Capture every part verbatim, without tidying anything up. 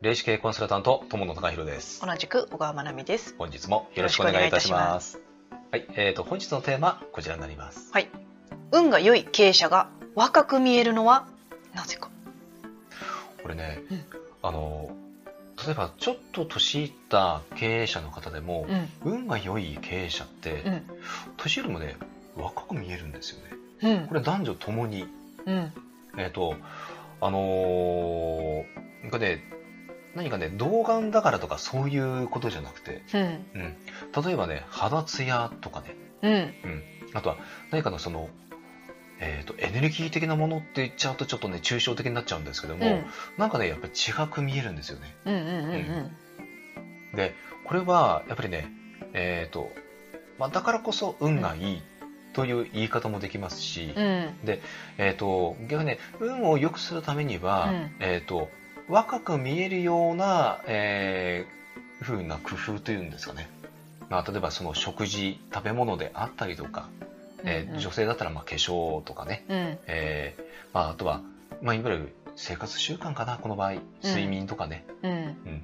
霊視系コンサルタント友野貴博です。同じく小川真奈美です。本日もよろしくお願いいたします。はい、えーと本日のテーマこちらになります。はい、運が良い経営者が若く見えるのはなぜか。これね、うん、あの例えばちょっと年いった経営者の方でも、うん、運が良い経営者って、うん、年よりもね若く見えるんですよね、うん、これ男女ともに、うん、えっとあのー、なんかね何かね童顔だからとかそういうことじゃなくて、うんうん、例えばね肌ツヤとかね、うんうん、あとは何かのその、えーと、エネルギー的なものって言っちゃうとちょっとね抽象的になっちゃうんですけども、うん、なんかねやっぱり違く見えるんですよね。でこれはやっぱりね、えーとまあ、だからこそ運がいい、うんという言い方もできますし、うん、で、えーと、逆にね、運を良くするためには、うん、えーと、若く見えるような、えー、風な工夫というんですかね、まあ、例えばその食事食べ物であったりとか、えーうんうん、女性だったらまあ化粧とかね、うんえーまあ、あとは、まあ、いわゆる生活習慣かなこの場合睡眠とかね、うんうんうん、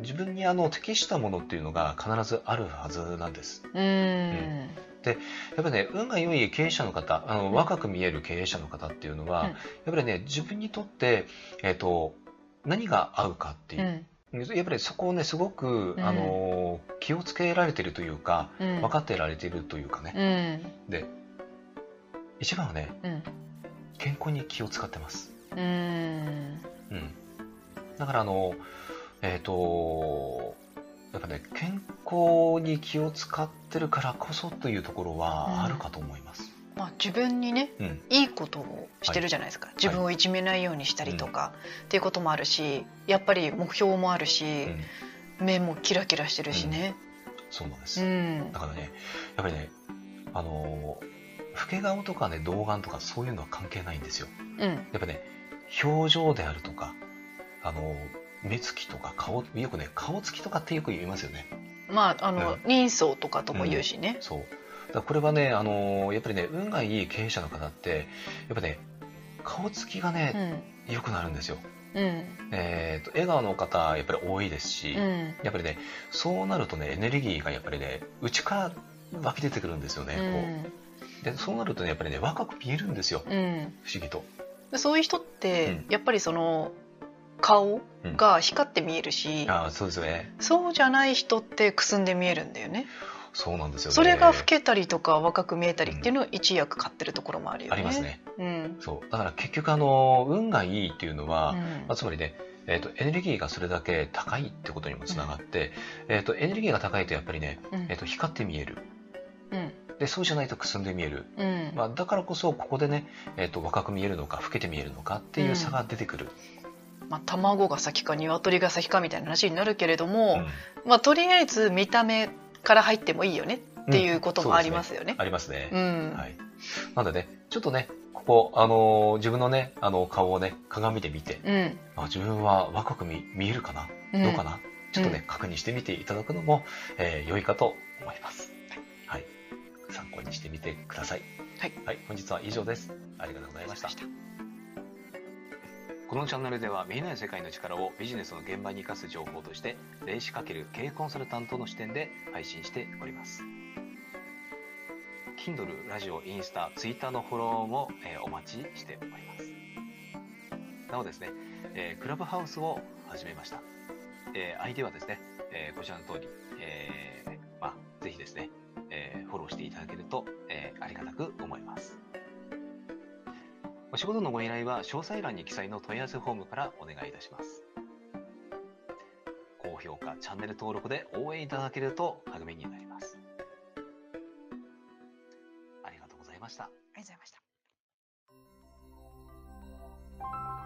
自分にあの適したものっていうのが必ずあるはずなんです。うんうんでやっぱりね運が良い経営者の方あの、うん、若く見える経営者の方っていうのは、うん、やっぱりね自分にとって、えーと、何が合うかっていう、うん、やっぱりそこをねすごく、うん、あの気をつけられてるというか、うん、分かってられてるというかね、うん、で一番はね、うん、健康に気を使ってます、うんうん、だからあのえっとやっぱね、健康に気を使ってるからこそというところはあるかと思います、うんまあ、自分にね、うん、いいことをしてるじゃないですか、はい、自分をいじめないようにしたりとか、はい、っていうこともあるしやっぱり目標もあるし、うん、目もキラキラしてるしね、うん、そうなんです、うん、だからねやっぱりねあの老け顔とかね童顔とかそういうのは関係ないんですよ、うん、やっぱね表情であるとかあの目つきとか顔よくね顔つきとかってよく言いますよね。まああの、うん、人相とかとも言うしね。うん、そう。だからこれはねあのやっぱりね運がいい経営者の方ってやっぱね顔つきがね良、うん、くなるんですよ。うん、えっと笑顔の方やっぱり多いですし、うん、やっぱりねそうなるとねエネルギーがやっぱりね内から湧き出てくるんですよね。うん、こうでそうなるとねやっぱりね若く見えるんですよ。うん、不思議と。そういう人って、うん、やっぱりその顔が光って見えるし、うん、ああそうですね。そうじゃない人ってくすんで見えるんだよね。そうなんですよね。それが老けたりとか若く見えたりっていうのを一役買ってるところもあるよね。ありますね。うん、そうだから結局あの運がいいっていうのは、うんまあ、つまりね、えーと、エネルギーがそれだけ高いってことにもつながって、うんえーと、エネルギーが高いとやっぱりね、うんえーと、光って見える、うん、でそうじゃないとくすんで見える、うんまあ、だからこそここでね、えーと、若く見えるのか老けて見えるのかっていう差が出てくる、うんまあ、卵が先か鶏が先かみたいな話になるけれども、うんまあ、とりあえず見た目から入ってもいいよねっていうこともありますよね、うん、そうですね。ありますね、うんはい、なのでねちょっとねここ、あのー、自分のねあの顔をね鏡で見て、うんまあ、自分は若く 見, 見えるかな、うん、どうかなちょっとね、うん、確認してみていただくのも、えー、良いかと思います、はい、参考にしてみてください、はいはい、本日は以上です。ありがとうございました。このチャンネルでは見えない世界の力をビジネスの現場に生かす情報として霊視×経営コンサルタントの視点で配信しております。 Kindle、ラジオ、インスタ、Twitter のフォローも、えー、お待ちしております。なおですね、えー、クラブハウスを始めました、えー、相手はですね、えー、こちらの通り、えーまあ、ぜひですね、えー、フォローしていただけると、えー、ありがたく思います。お仕事のご依頼は詳細欄に記載の問い合わせフォームからお願いいたします。高評価、チャンネル登録で応援いただけると励みになります。ありがとうございました。ありがとうございました。